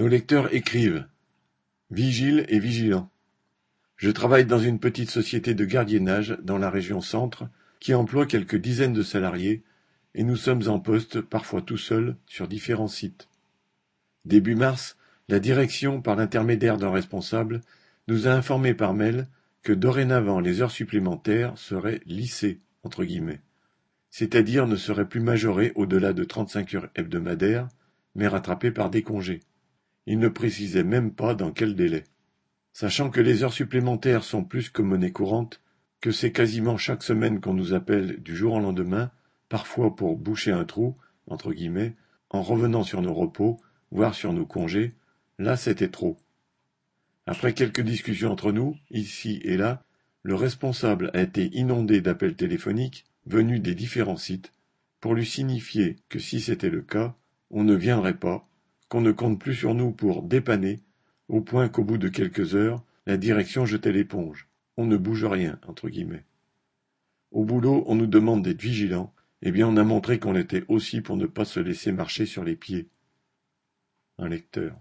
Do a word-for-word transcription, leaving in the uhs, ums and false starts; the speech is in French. Nos lecteurs écrivent « Vigiles et vigilants. Je travaille dans une petite société de gardiennage dans la région centre qui emploie quelques dizaines de salariés et nous sommes en poste, parfois tout seuls, sur différents sites. Début mars, la direction, par l'intermédiaire d'un responsable, nous a informé par mail que dorénavant les heures supplémentaires seraient « lissées », entre guillemets, c'est-à-dire ne seraient plus majorées au-delà de trente-cinq heures hebdomadaires, mais rattrapées par des congés. Il ne précisait même pas dans quel délai. Sachant que les heures supplémentaires sont plus que monnaie courante, que c'est quasiment chaque semaine qu'on nous appelle du jour au lendemain, parfois pour « boucher un trou », entre guillemets, en revenant sur nos repos, voire sur nos congés, là c'était trop. Après quelques discussions entre nous, ici et là, le responsable a été inondé d'appels téléphoniques venus des différents sites pour lui signifier que si c'était le cas, on ne viendrait pas, qu'on ne compte plus sur nous pour dépanner, au point qu'au bout de quelques heures, la direction jetait l'éponge. On ne bouge rien, entre guillemets. Au boulot, on nous demande d'être vigilants, eh bien on a montré qu'on l'était aussi pour ne pas se laisser marcher sur les pieds. Un lecteur.